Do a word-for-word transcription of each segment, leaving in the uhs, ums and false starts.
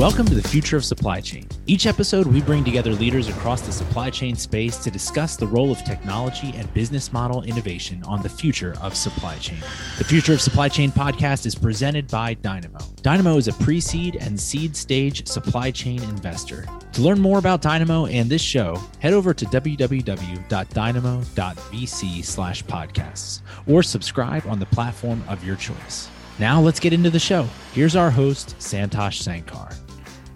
Welcome to the Future of Supply Chain. Each episode, we bring together leaders across the supply chain space to discuss the role of technology and business model innovation on the future of supply chain. The Future of Supply Chain podcast is presented by Dynamo. Dynamo is a pre-seed and seed stage supply chain investor. To learn more about Dynamo and this show, head over to w w w dot dynamo dot v c slash podcasts or subscribe on the platform of your choice. Now let's get into the show. Here's our host, Santosh Sankar.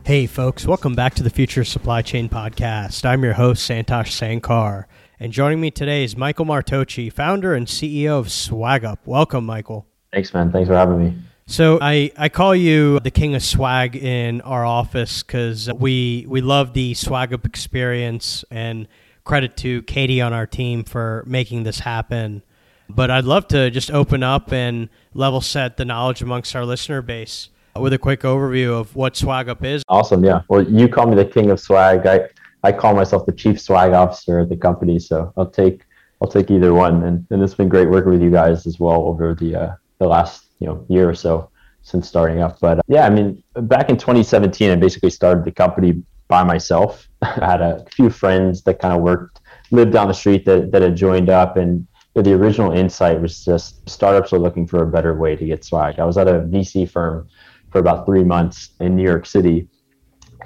Hey folks, welcome back to the Future Supply Chain Podcast. I'm your host, Santosh Sankar. And joining me today is Michael Martocci, founder and C E O of SwagUp. Welcome, Michael. Thanks, man. Thanks for having me. So I, I call you the king of swag in our office because we, we love the SwagUp experience, and credit to Katie on our team for making this happen. But I'd love to just open up and level set the knowledge amongst our listener base with a quick overview of what SwagUp is. Awesome, yeah. Well, you call me the king of swag. I, I call myself the chief swag officer at the company, so I'll take I'll take either one. And, and it's been great working with you guys as well over the uh, the last you know year or so since starting up. But uh, yeah, I mean, back in twenty seventeen, I basically started the company by myself. I had a few friends that kind of worked, lived down the street that that had joined up, and the original insight was just startups are looking for a better way to get swag. I was at a V C firm for about three months in New York City,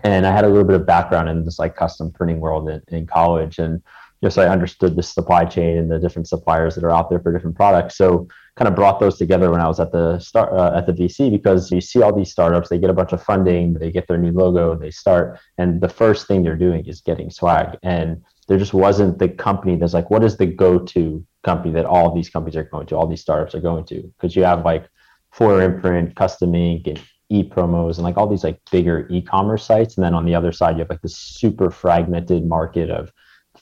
and I had a little bit of background in this like custom printing world in, in college, and just you know, so I understood the supply chain and the different suppliers that are out there for different products. So kind of brought those together when I was at the start uh, at the V C, because you see all these startups, they get a bunch of funding, they get their new logo, they start, and the first thing they're doing is getting swag, and there just wasn't the company that's like, what is the go-to company that all these companies are going to, all these startups are going to, because you have like Four Imprint, Custom Ink, and E-promos, and like all these like bigger e-commerce sites, and then on the other side you have like this super fragmented market of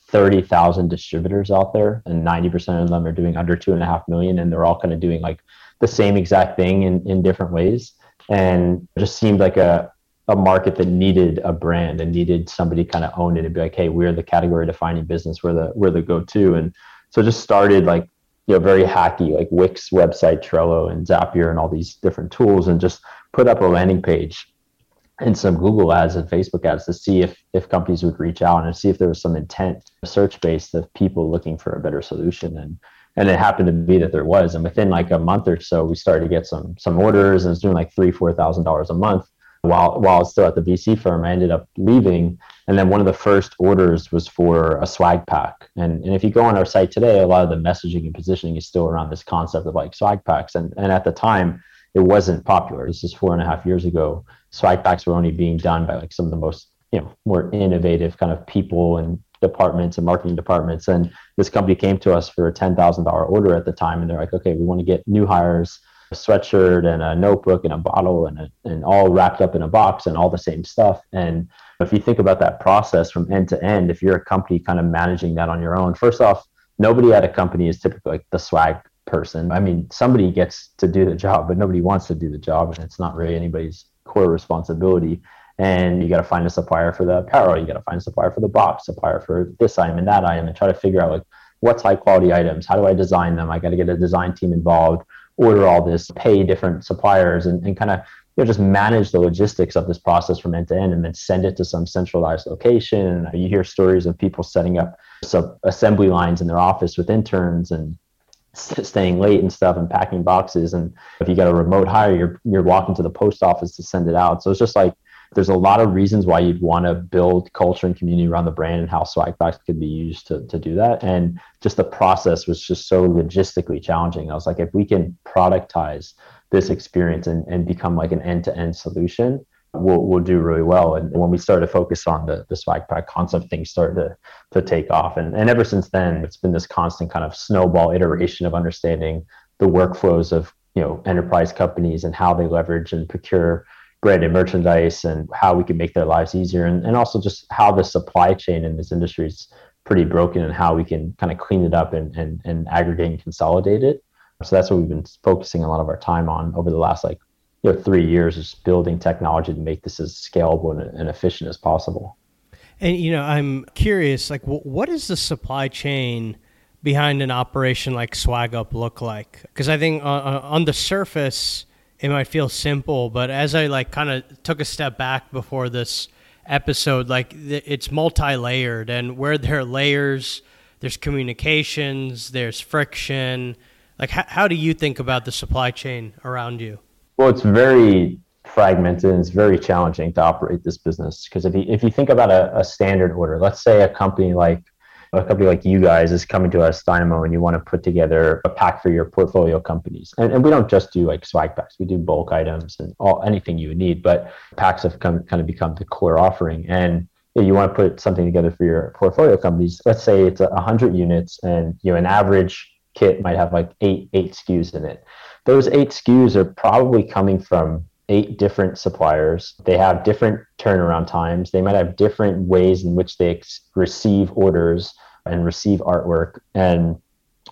thirty thousand distributors out there, and ninety percent of them are doing under two and a half million, and they're all kind of doing like the same exact thing in, in different ways, and it just seemed like a a market that needed a brand and needed somebody to kind of own it and be like, hey, we're the category defining business, we're the we're the go-to. And so just started like, you know, very hacky, like Wix website, Trello and Zapier and all these different tools, and just put up a landing page and some Google ads and Facebook ads to see if, if companies would reach out and see if there was some intent search based of people looking for a better solution. And, and it happened to be that there was, and within like a month or so, we started to get some, some orders, and it's doing like three, four thousand dollars a month. While while I was still at the V C firm, I ended up leaving. And then one of the first orders was for a swag pack. And, and if you go on our site today, a lot of the messaging and positioning is still around this concept of like swag packs. And, and at the time, it wasn't popular. This is four and a half years ago. Swag packs were only being done by like some of the most, you know, more innovative kind of people and departments and marketing departments. And this company came to us for a ten thousand dollars order at the time. And they're like, okay, we want to get new hires a sweatshirt and a notebook and a bottle and a, and all wrapped up in a box and all the same stuff. And if you think about that process from end to end, if you're a company kind of managing that on your own, first off, nobody at a company is typically like the swag person. I mean, somebody gets to do the job, but nobody wants to do the job, and it's not really anybody's core responsibility. And you got to find a supplier for the apparel, you got to find a supplier for the box, supplier for this item and that item, and try to figure out like what's high quality items, how do I design them? I got to get a design team involved, order all this, pay different suppliers, and, and kind of you know, just manage the logistics of this process from end to end, and then send it to some centralized location. You hear stories of people setting up sub assembly lines in their office with interns and s- staying late and stuff and packing boxes. And if you got a remote hire, you're, you're walking to the post office to send it out. So it's just like, there's a lot of reasons why you'd want to build culture and community around the brand and how swag packs could be used to, to do that. And just the process was just so logistically challenging. I was like, if we can productize this experience and, and become like an end-to-end solution, we'll we'll do really well. And when we started to focus on the, the swag pack concept, things started to, to take off. And, and ever since then, it's been this constant kind of snowball iteration of understanding the workflows of, you know, enterprise companies and how they leverage and procure branded merchandise and how we can make their lives easier, and, and also just how the supply chain in this industry is pretty broken and how we can kind of clean it up and, and, and aggregate and consolidate it. So that's what we've been focusing a lot of our time on over the last like you know, three years is building technology to make this as scalable and, and efficient as possible. And, you know, I'm curious, like w- what is the supply chain behind an operation like SwagUp look like? Because I think uh, on the surface, it might feel simple, but as I like kind of took a step back before this episode, like th- it's multi-layered, and where there are layers, there's communications, there's friction. Like h- how do you think about the supply chain around you? Well, it's very fragmented and it's very challenging to operate this business, because if you, if you think about a, a standard order, let's say a company like a company like you guys is coming to us, Dynamo, and you want to put together a pack for your portfolio companies. And, and we don't just do like swag packs. We do bulk items and all anything you need, but packs have come, kind of become the core offering. And you want to put something together for your portfolio companies. Let's say it's one hundred units, and you know, an average kit might have like eight, eight S K Us in it. Those eight S K Us are probably coming from eight different suppliers. They have different turnaround times. They might have different ways in which they ex- receive orders and receive artwork, and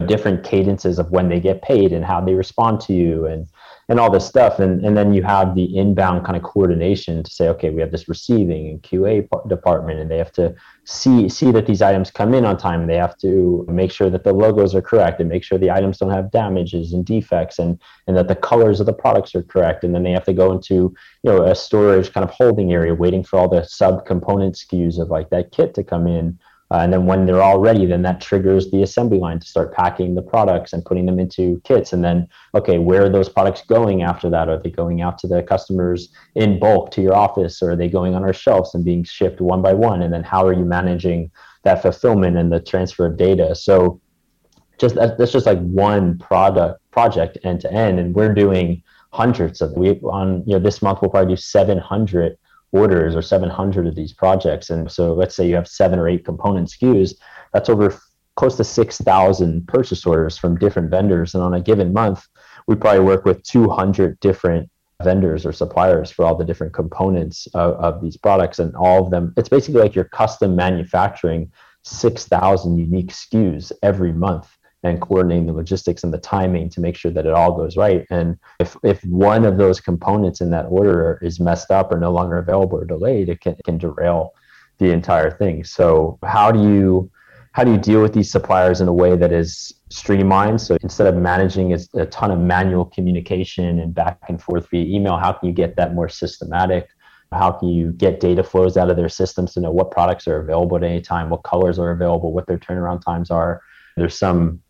different cadences of when they get paid and how they respond to you, and, and all this stuff. And, and then you have the inbound kind of coordination to say, okay, we have this receiving and Q A department, and they have to see, see that these items come in on time, and they have to make sure that the logos are correct, and make sure the items don't have damages and defects, and, and that the colors of the products are correct. And then they have to go into, you know, a storage kind of holding area, waiting for all the sub component S K Us of like that kit to come in. Uh, and then when they're all ready, then that triggers the assembly line to start packing the products and putting them into kits. And then, okay, where are those products going after that? Are they going out to the customers in bulk to your office, or are they going on our shelves and being shipped one by one? And then how are you managing that fulfillment and the transfer of data? So just that, that's just like one product project end to end. And we're doing hundreds of, we on, you know, this month we'll probably do seven hundred orders or seven hundred of these projects. And so let's say you have seven or eight component S K Us, that's over f- close to six thousand purchase orders from different vendors. And on a given month, we probably work with two hundred different vendors or suppliers for all the different components of, of these products, and all of them. It's basically like you're custom manufacturing six thousand unique S K Us every month, and coordinating the logistics and the timing to make sure that it all goes right. And if if one of those components in that order is messed up or no longer available or delayed, it can, it can derail the entire thing. So how do you how do you deal with these suppliers in a way that is streamlined? So instead of managing a ton of manual communication and back and forth via email, how can you get that more systematic? How can you get data flows out of their systems to know what products are available at any time, what colors are available, what their turnaround times are? There's some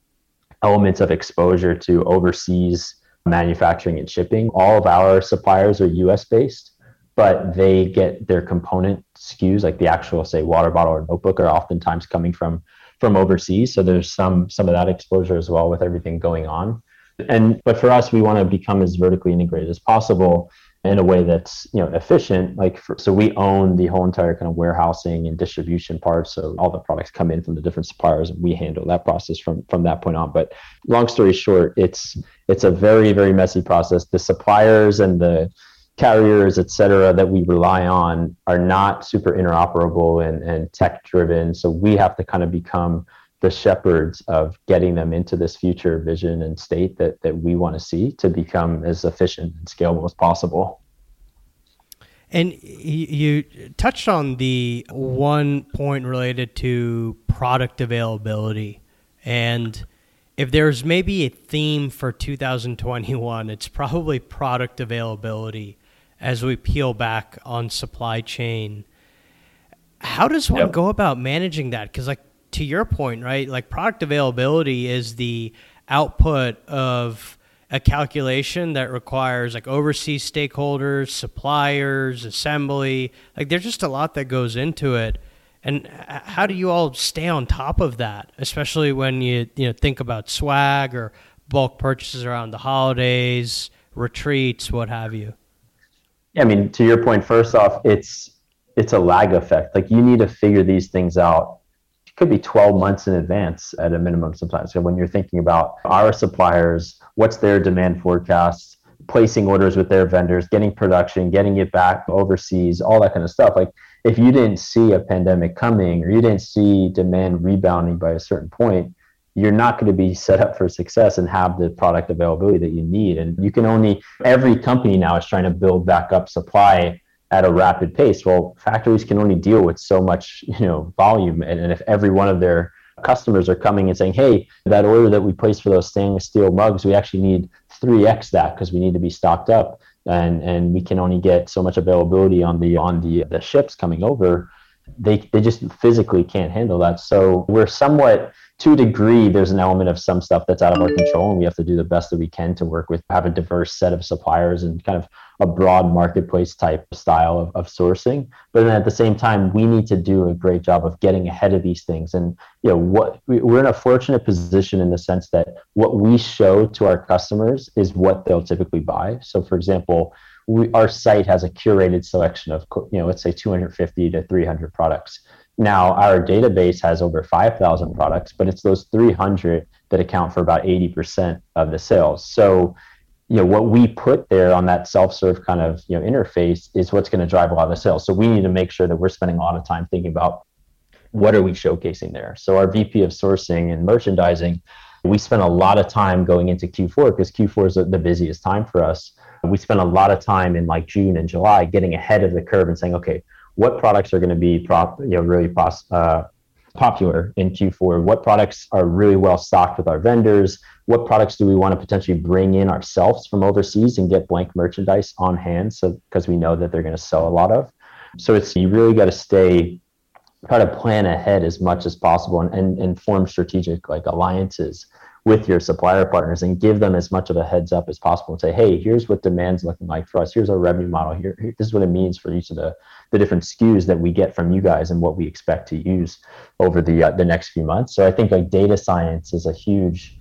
elements of exposure to overseas manufacturing and shipping. All of our suppliers are U S based, but they get their component S K Us, like the actual, say, water bottle or notebook, are oftentimes coming from, from overseas. So there's some, some of that exposure as well with everything going on. And, but for us, we want to become as vertically integrated as possible in a way that's, you know, efficient. Like, for, so we own the whole entire kind of warehousing and distribution part. So all the products come in from the different suppliers, and we handle that process from, from that point on. But long story short, it's, it's a very, very messy process. The suppliers and the carriers, et cetera, that we rely on are not super interoperable and, and tech driven. So we have to kind of become the shepherds of getting them into this future vision and state that that we want to see, to become as efficient and scalable as possible. And you touched on the one point related to product availability. And if there's maybe a theme for two thousand twenty-one, it's probably product availability as we peel back on supply chain. How does one yep. go about managing that? Because like, to your point, right? Like product availability is the output of a calculation that requires like overseas stakeholders, suppliers, assembly. Like there's just a lot that goes into it. And how do you all stay on top of that, especially when you you know think about swag or bulk purchases around the holidays, retreats, what have you? Yeah, I mean, to your point, first off, it's it's a lag effect. Like you need to figure these things out. Could be twelve months in advance at a minimum sometimes. So when you're thinking about our suppliers, what's their demand forecasts, placing orders with their vendors, getting production, getting it back overseas, all that kind of stuff. Like if you didn't see a pandemic coming, or you didn't see demand rebounding by a certain point, you're not going to be set up for success and have the product availability that you need. And you can only, every company now is trying to build back up supply at a rapid pace. Well, factories can only deal with so much, you know, volume. And, and if every one of their customers are coming and saying, hey, that order that we placed for those stainless steel mugs, we actually need three X that because we need to be stocked up, and and we can only get so much availability on the on the, the ships coming over. They they just physically can't handle that. So we're somewhat, to a degree, there's an element of some stuff that's out of our control, and we have to do the best that we can to work with, have a diverse set of suppliers and kind of a broad marketplace type style of, of sourcing. But then at the same time, we need to do a great job of getting ahead of these things. And, you know, what we're in a fortunate position in the sense that what we show to our customers is what they'll typically buy. So, for example, we, our site has a curated selection of, you know, let's say two hundred fifty to three hundred products. Now, our database has over five thousand products, but it's those three hundred that account for about eighty percent of the sales. So, you know, what we put there on that self-serve kind of, you know, interface is what's going to drive a lot of the sales. So we need to make sure that we're spending a lot of time thinking about what are we showcasing there. So our V P of sourcing and merchandising, we spent a lot of time going into Q four because Q four is the busiest time for us. We spent a lot of time in like June and July getting ahead of the curve and saying, okay, what products are going to be prop, you know, really pos- uh, popular in Q four? What products are really well stocked with our vendors? What products do we want to potentially bring in ourselves from overseas and get blank merchandise on hand? So, because we know that they're going to sell a lot of. So it's, you really got to stay, try to plan ahead as much as possible and, and, and form strategic like alliances with your supplier partners and give them as much of a heads up as possible and say, hey, here's what demand's looking like for us. Here's our revenue model. Here, here this is what it means for each of the, the different S K Us that we get from you guys and what we expect to use over the uh, the next few months. So I think like data science is a huge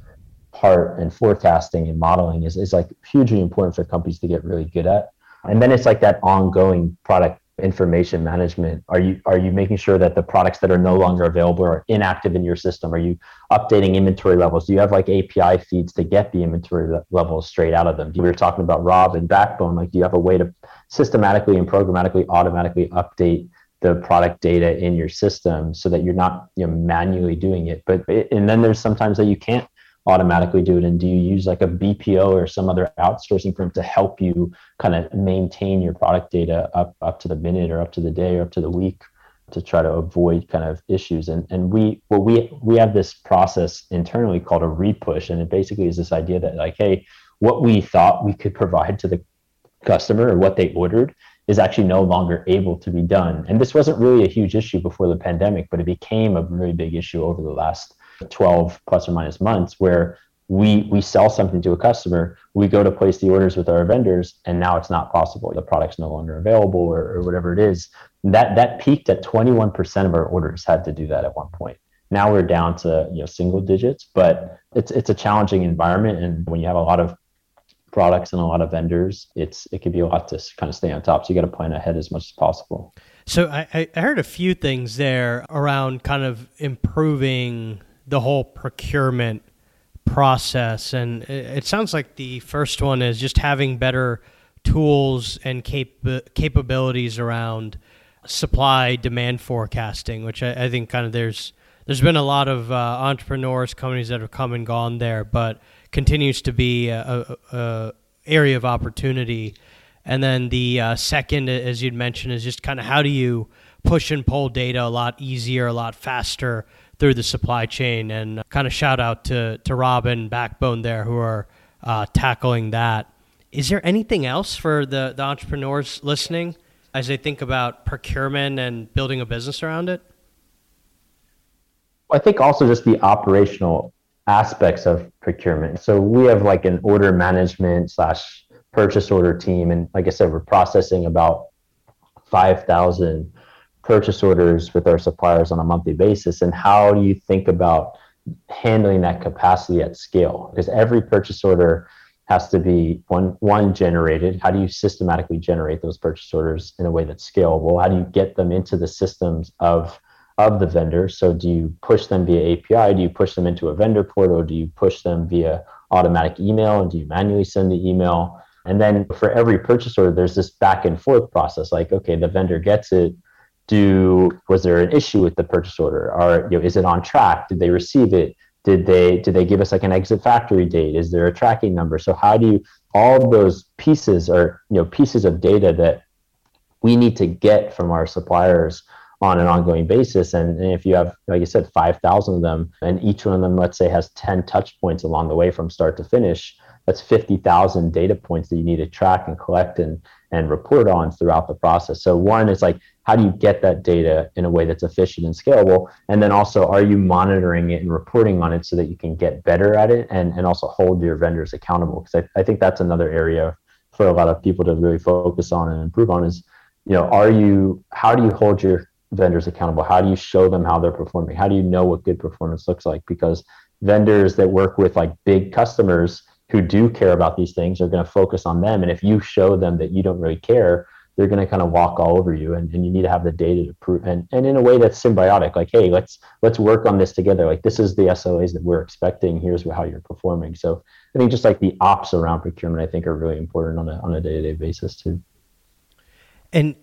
part, and forecasting and modeling is, is like hugely important for companies to get really good at. And then it's like that ongoing product information management. Are you are you making sure that the products that are no longer available are inactive in your system? Are you updating inventory levels? Do you have like A P I feeds to get the inventory levels straight out of them? We were talking about Rob and Backbone. Like, do you have a way to systematically and programmatically automatically update the product data in your system so that you're not, you know, manually doing it? But it, and then there's sometimes that you can't automatically do it, and do you use like a B P O or some other outsourcing firm to help you kind of maintain your product data up up to the minute or up to the day or up to the week to try to avoid kind of issues? And and we well we we have this process internally called a repush, and it basically is this idea that like, hey, what we thought we could provide to the customer or what they ordered is actually no longer able to be done. And this wasn't really a huge issue before the pandemic, but it became a really big issue over the last twelve plus or minus months, where we we sell something to a customer, we go to place the orders with our vendors, and now it's not possible. The product's no longer available, or, or whatever it is. That that peaked at twenty-one percent of our orders had to do that at one point. Now we're down to, you know, single digits, but it's it's a challenging environment. And when you have a lot of products and a lot of vendors, it's it can be a lot to kind of stay on top. So you got to plan ahead as much as possible. So I, I heard a few things there around kind of improving the whole procurement process. And it sounds like the first one is just having better tools and cap- capabilities around supply demand forecasting, which I, I think kind of there's, there's been a lot of uh, entrepreneurs, companies that have come and gone there, but continues to be a, a, a area of opportunity. And then the uh, second, as you'd mentioned, is just kind of how do you push and pull data a lot easier, a lot faster through the supply chain. And kind of shout out to, to Rob and Backbone there who are uh, tackling that. Is there anything else for the, the entrepreneurs listening as they think about procurement and building a business around it? I think also just the operational aspects of procurement. So we have like an order management slash purchase order team. And like I said, we're processing about five thousand purchase orders with our suppliers on a monthly basis. And how do you think about handling that capacity at scale? Because every purchase order has to be one, one generated. How do you systematically generate those purchase orders in a way that's scalable? How do you get them into the systems of, of the vendor? So do you push them via A P I? Do you push them into a vendor portal? Do you push them via automatic email? And do you manually send the email? And then for every purchase order, there's this back and forth process. Like, okay, the vendor gets it. Do was there an issue with the purchase order? Or, you know, is it on track? Did they receive it? Did they did they give us like an exit factory date? Is there a tracking number? So how do you, all those pieces are, you know, pieces of data that we need to get from our suppliers on an ongoing basis. And, and if you have, like I said, five thousand of them, and each one of them, let's say, has ten touch points along the way from start to finish, that's fifty thousand data points that you need to track and collect and, and report on throughout the process. So one is like, how do you get that data in a way that's efficient and scalable? And then also, are you monitoring it and reporting on it so that you can get better at it and, and also hold your vendors accountable? Because I, I think that's another area for a lot of people to really focus on and improve on is, you know, are you, how do you hold your vendors accountable? How do you show them how they're performing? How do you know what good performance looks like? Because vendors that work with like big customers who do care about these things are going to focus on them. And if you show them that you don't really care, they're going to kind of walk all over you, and, and you need to have the data to prove, and, and in a way that's symbiotic, like, hey, let's let's work on this together. Like, this is the S L As that we're expecting. Here's how you're performing. So I think just like the ops around procurement, I think are really important on a on a day-to-day basis too. And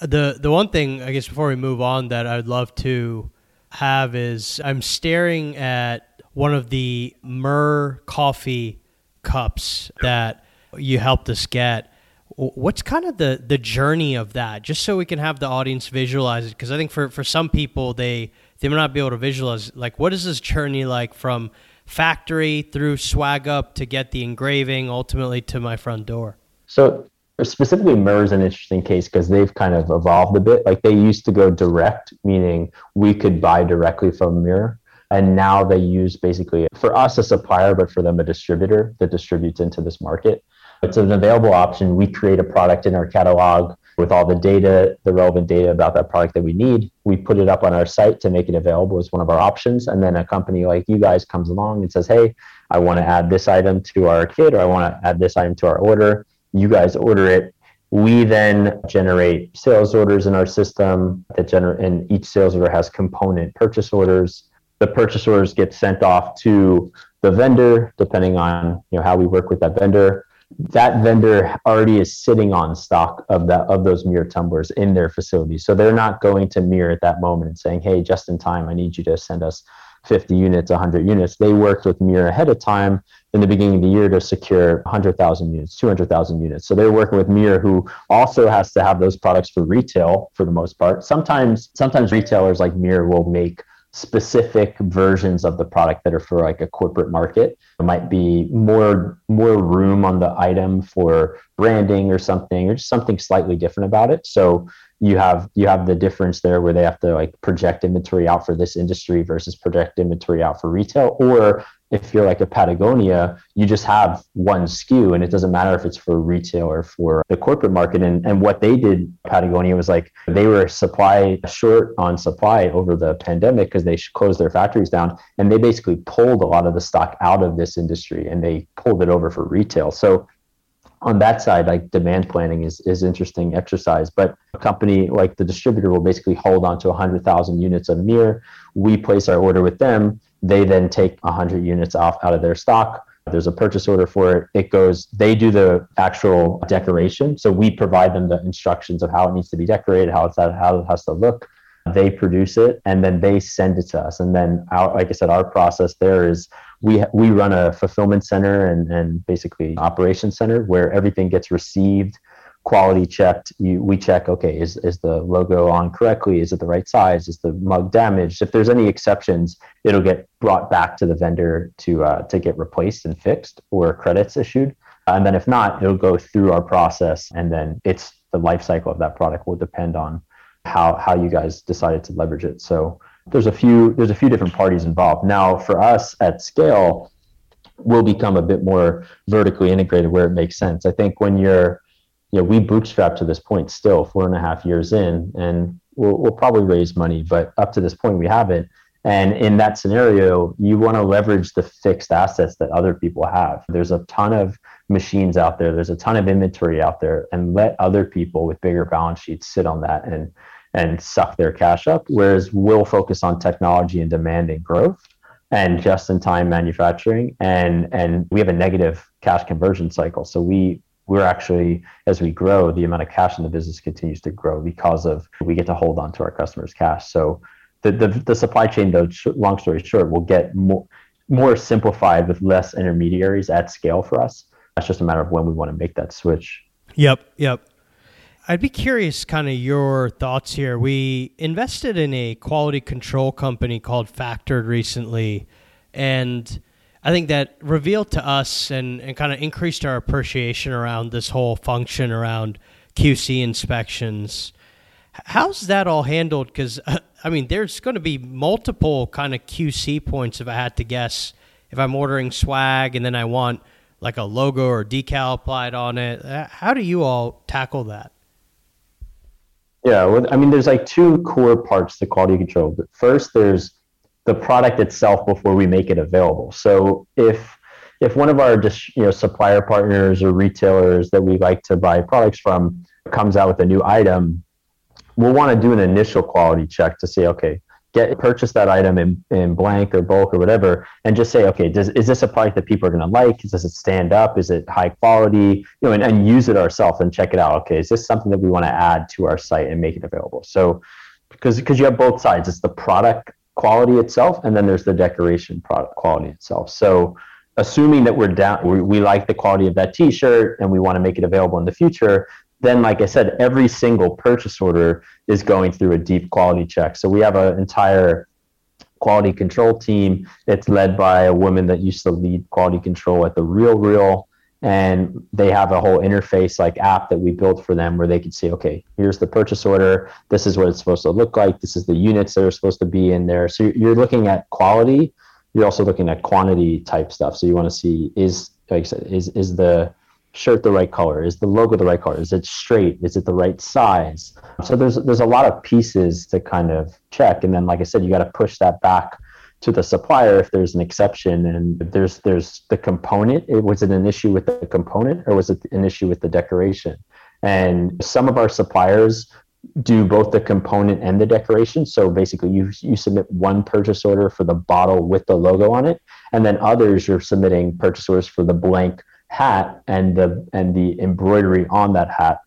the the one thing, I guess, before we move on that I'd love to have is I'm staring at one of the MiiR coffee cups that you helped us get. What's kind of the, the journey of that? Just so we can have the audience visualize it. Because I think for, for some people, they, they may not be able to visualize, like, what is this journey like from factory through SwagUp to get the engraving ultimately to my front door? So specifically MiiR is an interesting case because they've kind of evolved a bit. Like, they used to go direct, meaning we could buy directly from MiiR. And now they use basically, for us, a supplier, but for them, a distributor that distributes into this market. It's an available option. We create a product in our catalog with all the data, the relevant data about that product that we need. We put it up on our site to make it available as one of our options. And then a company like you guys comes along and says, hey, I want to add this item to our kit, or I want to add this item to our order. You guys order it. We then generate sales orders in our system that generate, and each sales order has component purchase orders. The purchase orders get sent off to the vendor, depending on, you know, how we work with that vendor. That vendor already is sitting on stock of that of those MiiR tumblers in their facility. So they're not going to MiiR at that moment and saying, hey, just in time, I need you to send us fifty units, one hundred units. They worked with MiiR ahead of time in the beginning of the year to secure one hundred thousand units, two hundred thousand units. So they're working with MiiR, who also has to have those products for retail for the most part. Sometimes, sometimes retailers like MiiR will make specific versions of the product that are for like a corporate market. There might be more more room on the item for branding or something, or just something slightly different about it. So you have you have the difference there where they have to like project inventory out for this industry versus project inventory out for retail. Or if you're like a Patagonia, you just have one S K U and it doesn't matter if it's for retail or for the corporate market. And and what they did, Patagonia, was like, they were supply short on supply over the pandemic because they closed their factories down. And they basically pulled a lot of the stock out of this industry and they pulled it over for retail. So on that side, like, demand planning is is interesting exercise, but a company like the distributor will basically hold on to one hundred thousand units of MiiR. We place our order with them. They then take one hundred units off out of their stock. There's a purchase order for it. It goes, they do the actual decoration. So we provide them the instructions of how it needs to be decorated, how it's how it has to look. They produce it, and then they send it to us. And then, our, like I said, our process there is we we run a fulfillment center and, and basically operations center where everything gets received, quality checked. You, we check, okay, is, is the logo on correctly? Is it the right size? Is the mug damaged? If there's any exceptions, it'll get brought back to the vendor to uh, to get replaced and fixed or credits issued. And then if not, it'll go through our process, and then it's the life cycle of that product will depend on how how you guys decided to leverage it. So there's a few there's a few different parties involved. Now for us at scale, we'll become a bit more vertically integrated where it makes sense. I think when you're, you know, we bootstrapped to this point still four and a half years in, and we'll, we'll probably raise money, but up to this point we haven't. And in that scenario, you want to leverage the fixed assets that other people have. There's a ton of machines out there. There's a ton of inventory out there, and let other people with bigger balance sheets sit on that and and suck their cash up, whereas we'll focus on technology and demand and growth and just-in-time manufacturing. And and we have a negative cash conversion cycle. So we, we're actually, as we grow, the amount of cash in the business continues to grow because of we get to hold on to our customers' cash. So the the, the supply chain, though, long story short, will get more, more simplified with less intermediaries at scale for us. That's just a matter of when we want to make that switch. Yep, yep. I'd be curious kind of your thoughts here. We invested in a quality control company called Factored recently, and I think that revealed to us and, and kind of increased our appreciation around this whole function around Q C inspections. How's that all handled? Because, I mean, there's going to be multiple kind of Q C points, if I had to guess. If I'm ordering swag and then I want like a logo or decal applied on it, how do you all tackle that? Yeah, well, I mean, there's like two core parts to quality control. First, there's the product itself before we make it available. So if if one of our just you know supplier partners or retailers that we like to buy products from comes out with a new item, we'll want to do an initial quality check to say, okay, get purchase that item in, in blank or bulk or whatever, and just say, okay, does is this a product that people are going to like? Does it stand up? Is it high quality? You know, and, and use it ourselves and check it out. Okay, is this something that we want to add to our site and make it available? So, because because you have both sides, it's the product quality itself, and then there's the decoration product quality itself. So, assuming that we're down, we, we like the quality of that T-shirt, and we want to make it available in the future. Then, like I said, every single purchase order is going through a deep quality check. So we have an entire quality control team. It's led by a woman that used to lead quality control at the RealReal. And they have a whole interface like app that we built for them where they can say, okay, here's the purchase order. This is what it's supposed to look like. This is the units that are supposed to be in there. So you're looking at quality. You're also looking at quantity type stuff. So you want to see is, like I said, is, is the shirt the right color? Is the logo the right color? Is it straight? Is it the right size? So there's there's a lot of pieces to kind of check. And then, like I said, you got to push that back to the supplier if there's an exception. And if there's there's the component, it, was it an issue with the component or was it an issue with the decoration? And some of our suppliers do both the component and the decoration. So basically you you submit one purchase order for the bottle with the logo on it. And then others, you're submitting purchase orders for the blank hat, and the and the embroidery on that hat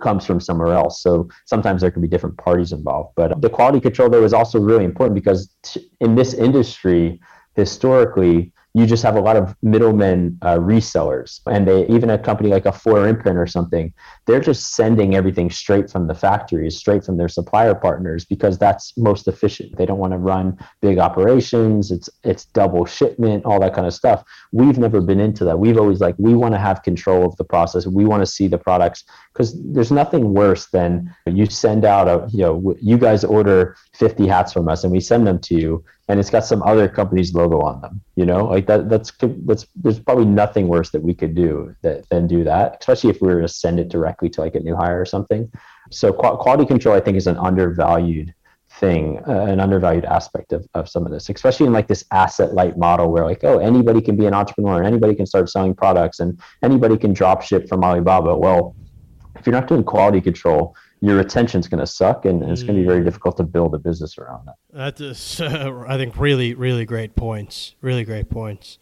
comes from somewhere else. So sometimes there can be different parties involved. But the quality control there is also really important because t- in this industry, historically, you just have a lot of middlemen uh, resellers. And they even a company like a Four Imprint or something, they're just sending everything straight from the factories, straight from their supplier partners, because that's most efficient. They don't want to run big operations. It's it's double shipment, all that kind of stuff. We've never been into that. We've always like, we want to have control of the process. We want to see the products because there's nothing worse than you send out a, you know, you guys order fifty hats from us and we send them to you. And it's got some other company's logo on them, you know, like that. That's that's there's probably nothing worse that we could do that, than do that, especially if we were to send it directly to like a new hire or something. So quality control, I think, is an undervalued thing, uh, an undervalued aspect of, of some of this, especially in like this asset light model where like, oh, anybody can be an entrepreneur and anybody can start selling products and anybody can drop ship from Alibaba. Well, if you're not doing quality control, your retention's going to suck, and it's going to be very difficult to build a business around that. That is, uh, I think, really, really great points. Really great points.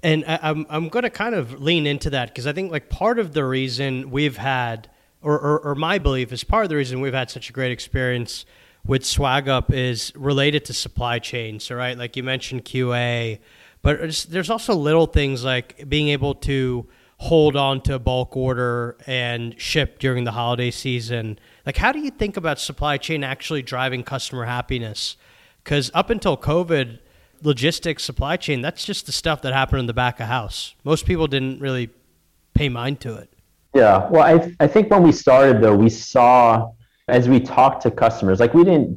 And I, I'm I'm going to kind of lean into that because I think like part of the reason we've had, or, or or my belief is part of the reason we've had such a great experience with SwagUp is related to supply chain. So right, like you mentioned Q A, but there's also little things like being able to hold on to a bulk order and ship during the holiday season. Like, how do you think about supply chain actually driving customer happiness? Because up until COVID, logistics, supply chain, that's just the stuff that happened in the back of house. Most people didn't really pay mind to it. Yeah. Well, I I think when we started, though, we saw, as we talked to customers, like we didn't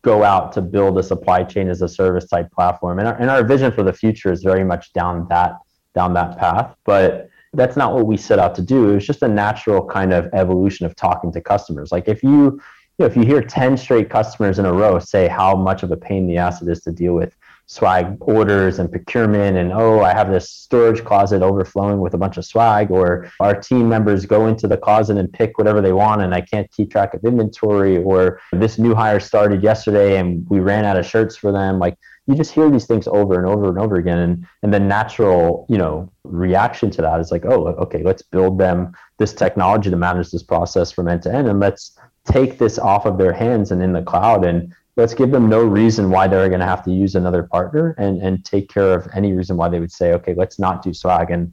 go out to build a supply chain as a service type platform. And our, and our vision for the future is very much down that down that path. But that's not what we set out to do. It was just a natural kind of evolution of talking to customers. Like if you, you know, if you hear ten straight customers in a row say how much of a pain in the ass it is to deal with swag orders and procurement and, oh, I have this storage closet overflowing with a bunch of swag, or our team members go into the closet and pick whatever they want and I can't keep track of inventory, or this new hire started yesterday and we ran out of shirts for them. Like you just hear these things over and over and over again. And, and the natural, you know, reaction to that is like, oh, okay, let's build them this technology to manage this process from end to end. And let's take this off of their hands and in the cloud, and let's give them no reason why they're going to have to use another partner, and, and take care of any reason why they would say, okay, let's not do swag. And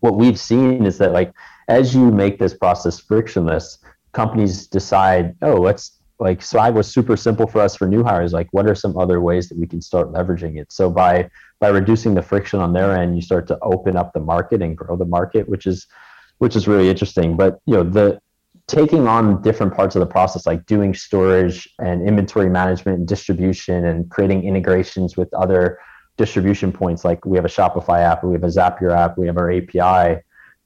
what we've seen is that like, as you make this process frictionless, companies decide, oh, let's, like Swag was super simple for us for new hires. Like, what are some other ways that we can start leveraging it? So by by reducing the friction on their end, you start to open up the market and grow the market, which is which is really interesting. But you know, the taking on different parts of the process, like doing storage and inventory management and distribution, and creating integrations with other distribution points. Like, we have a Shopify app, we have a Zapier app, we have our A P I.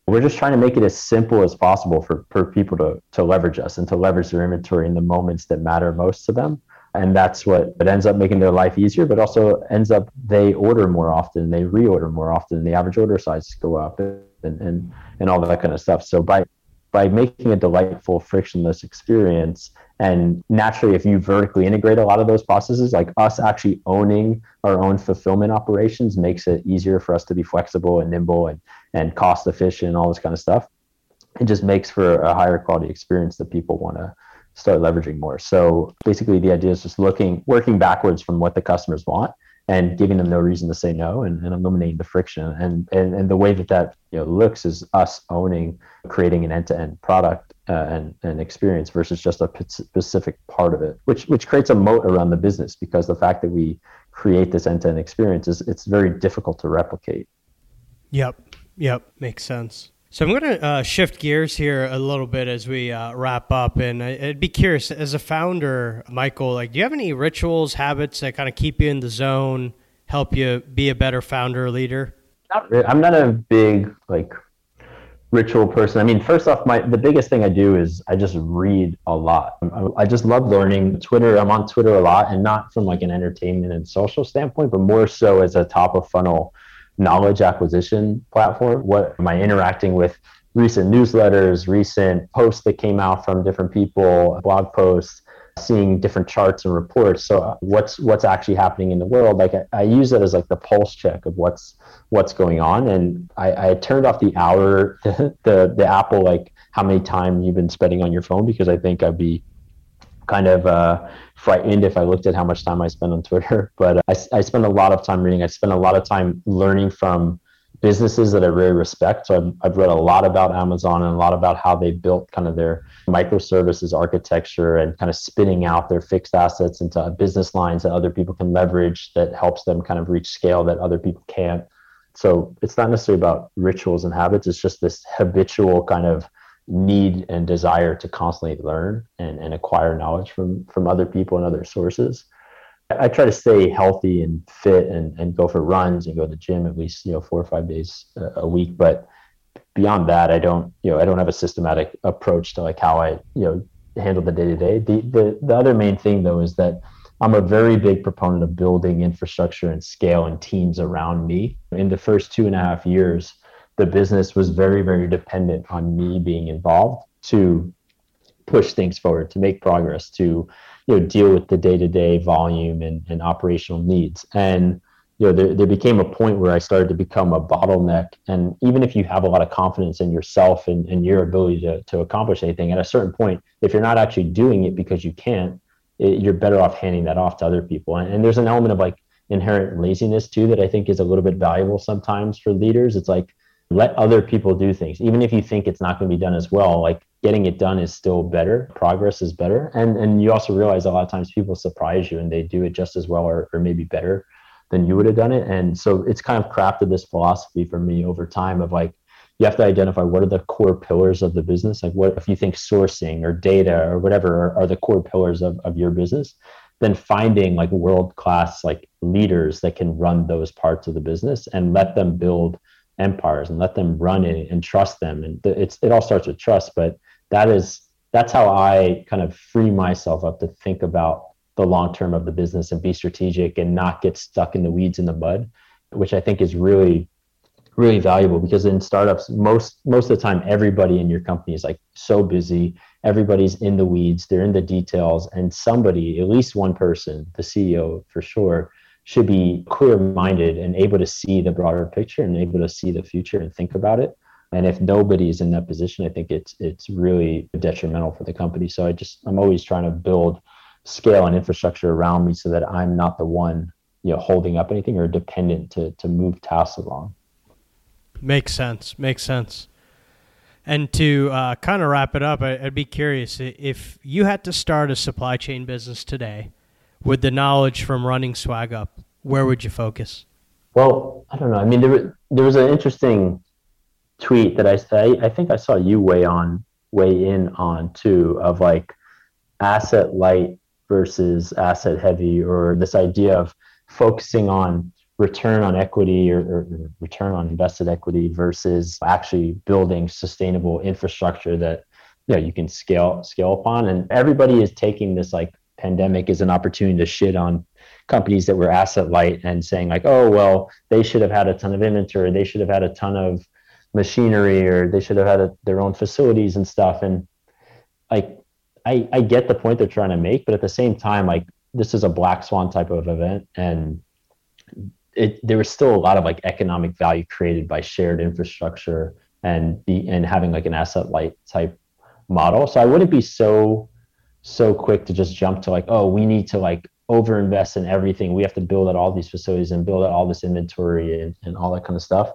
We're just trying to make it as simple as possible for, for people to, to leverage us and to leverage their inventory in the moments that matter most to them. And that's what it ends up making their life easier, but also ends up they order more often, they reorder more often, the average order sizes go up, and and, and all that kind of stuff. So by by making a delightful, frictionless experience, and naturally, if you vertically integrate a lot of those processes, like us actually owning our own fulfillment operations makes it easier for us to be flexible and nimble and, and cost efficient and all this kind of stuff. It just makes for a higher quality experience that people want to start leveraging more. So basically the idea is just looking, working backwards from what the customers want and giving them no reason to say no, and, and eliminating the friction. And, and and the way that that you know looks is us owning, creating an end-to-end product uh, and, and experience versus just a specific part of it, which which creates a moat around the business, because the fact that we create this end-to-end experience is it's very difficult to replicate. Yep, yep, makes sense. So I'm going to uh, shift gears here a little bit as we uh, wrap up, and I'd be curious, as a founder, Michael, like, do you have any rituals, habits that kind of keep you in the zone, help you be a better founder or leader? Not really. I'm not a big like ritual person. I mean, first off, my the biggest thing I do is I just read a lot. I, I just love learning. Twitter, I'm on Twitter a lot, and not from like an entertainment and social standpoint, but more so as a top of funnel knowledge acquisition platform. What am I interacting with? Recent newsletters, recent posts that came out from different people, blog posts, seeing different charts and reports. So what's what's actually happening in the world? Like I, I use it as like the pulse check of what's what's going on. And I, I turned off the hour, the the Apple, like how many time you've been spending on your phone, because I think I'd be kind of uh, frightened if I looked at how much time I spend on Twitter. But uh, I, I spend a lot of time reading. I spend a lot of time learning from businesses that I really respect. So I've, I've read a lot about Amazon and a lot about how they built kind of their microservices architecture and kind of spinning out their fixed assets into business lines that other people can leverage, that helps them kind of reach scale that other people can't. So it's not necessarily about rituals and habits. It's just this habitual kind of need and desire to constantly learn and, and acquire knowledge from from other people and other sources. I try to stay healthy and fit and, and go for runs and go to the gym at least, you know, four or five days a week. But beyond that, I don't, you know, I don't have a systematic approach to like how I, you know, handle the day-to-day. The, the, the other main thing though, is that I'm a very big proponent of building infrastructure and scale and teams around me. In the first two and a half years, the business was very, very dependent on me being involved to push things forward, to make progress, to, you know, deal with the day-to-day volume and, and operational needs. And, you know, there, there became a point where I started to become a bottleneck. And even if you have a lot of confidence in yourself and, and your ability to, to accomplish anything, at a certain point, if you're not actually doing it because you can't, it, you're better off handing that off to other people. And, and there's an element of like inherent laziness too, that I think is a little bit valuable sometimes for leaders. It's like, let other people do things. Even if you think it's not going to be done as well, like getting it done is still better. Progress is better. And and you also realize a lot of times people surprise you and they do it just as well or, or maybe better than you would have done it. And so it's kind of crafted this philosophy for me over time of like, you have to identify what are the core pillars of the business. Like what if you think sourcing or data or whatever are, are the core pillars of, of your business, then finding like world-class like leaders that can run those parts of the business and let them build empires and let them run it and trust them. And it's it all starts with trust, but that is that's how I kind of free myself up to think about the long term of the business and be strategic and not get stuck in the weeds in the mud, which I think is really, really valuable, because in startups most most of the time everybody in your company is like so busy, everybody's in the weeds, they're in the details, and somebody, at least one person, the C E O for sure, should be clear-minded and able to see the broader picture and able to see the future and think about it. And if nobody is in that position, I think it's it's really detrimental for the company. So I just I'm always trying to build scale and infrastructure around me so that I'm not the one, you know, holding up anything or dependent to to move tasks along. Makes sense. Makes sense. And to uh, kind of wrap it up, I'd be curious, if you had to start a supply chain business today with the knowledge from running SwagUp, where would you focus? Well, I don't know. I mean, there was, there was an interesting tweet that I, I I think I saw you weigh on weigh in on too, of like asset light versus asset heavy, or this idea of focusing on return on equity or, or return on invested equity versus actually building sustainable infrastructure that, you know, you can scale scale upon. And everybody is taking this like pandemic as an opportunity to shit on companies that were asset light and saying like, oh, well, they should have had a ton of inventory, they should have had a ton of machinery, or they should have had a, their own facilities and stuff. And like, I, I get the point they're trying to make, but at the same time, like, this is a black swan type of event. And It, there was still a lot of like economic value created by shared infrastructure and the, and having like an asset light type model. So I wouldn't be so, so quick to just jump to like, oh, we need to like overinvest in everything. We have to build out all these facilities and build out all this inventory and, and all that kind of stuff.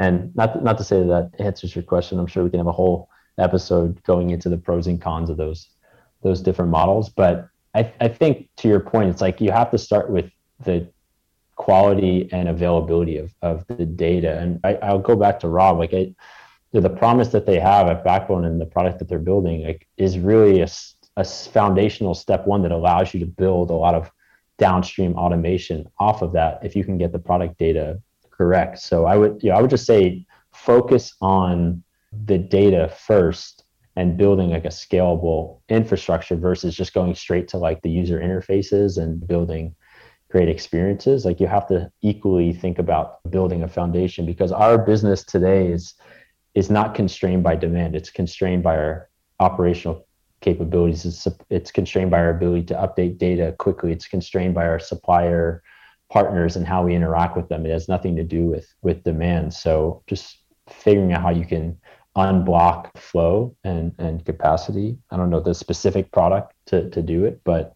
And not, not to say that answers your question. I'm sure we can have a whole episode going into the pros and cons of those, those different models. But I, I think to your point, it's like, you have to start with the quality and availability of, of the data. And I, I'll go back to Rob, like I, the promise that they have at Backbone and the product that they're building like is really a, a foundational step one that allows you to build a lot of downstream automation off of that if you can get the product data correct. So I would, you know, I would just say focus on the data first and building like a scalable infrastructure versus just going straight to like the user interfaces and building great experiences. Like you have to equally think about building a foundation, because our business today is is not constrained by demand. It's constrained by our operational capabilities. It's, it's constrained by our ability to update data quickly. It's constrained by our supplier partners and how we interact with them. It has nothing to do with with demand. So just figuring out how you can unblock flow and and capacity. I don't know the specific product to to do it, but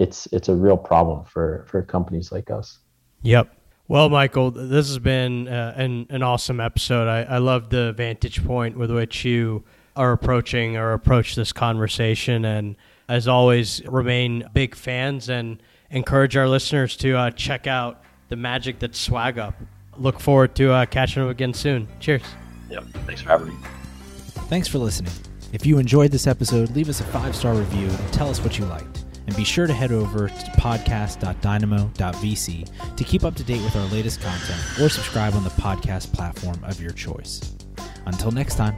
it's it's a real problem for, for companies like us. Yep. Well, Michael, this has been uh, an, an awesome episode. I, I love the vantage point with which you are approaching or approach this conversation. And as always, remain big fans and encourage our listeners to uh, check out the magic that's SwagUp. Look forward to uh, catching up again soon. Cheers. Yep. Thanks for having me. Thanks for listening. If you enjoyed this episode, leave us a five-star review and tell us what you liked. And be sure to head over to podcast dot dynamo dot v c to keep up to date with our latest content or subscribe on the podcast platform of your choice. Until next time.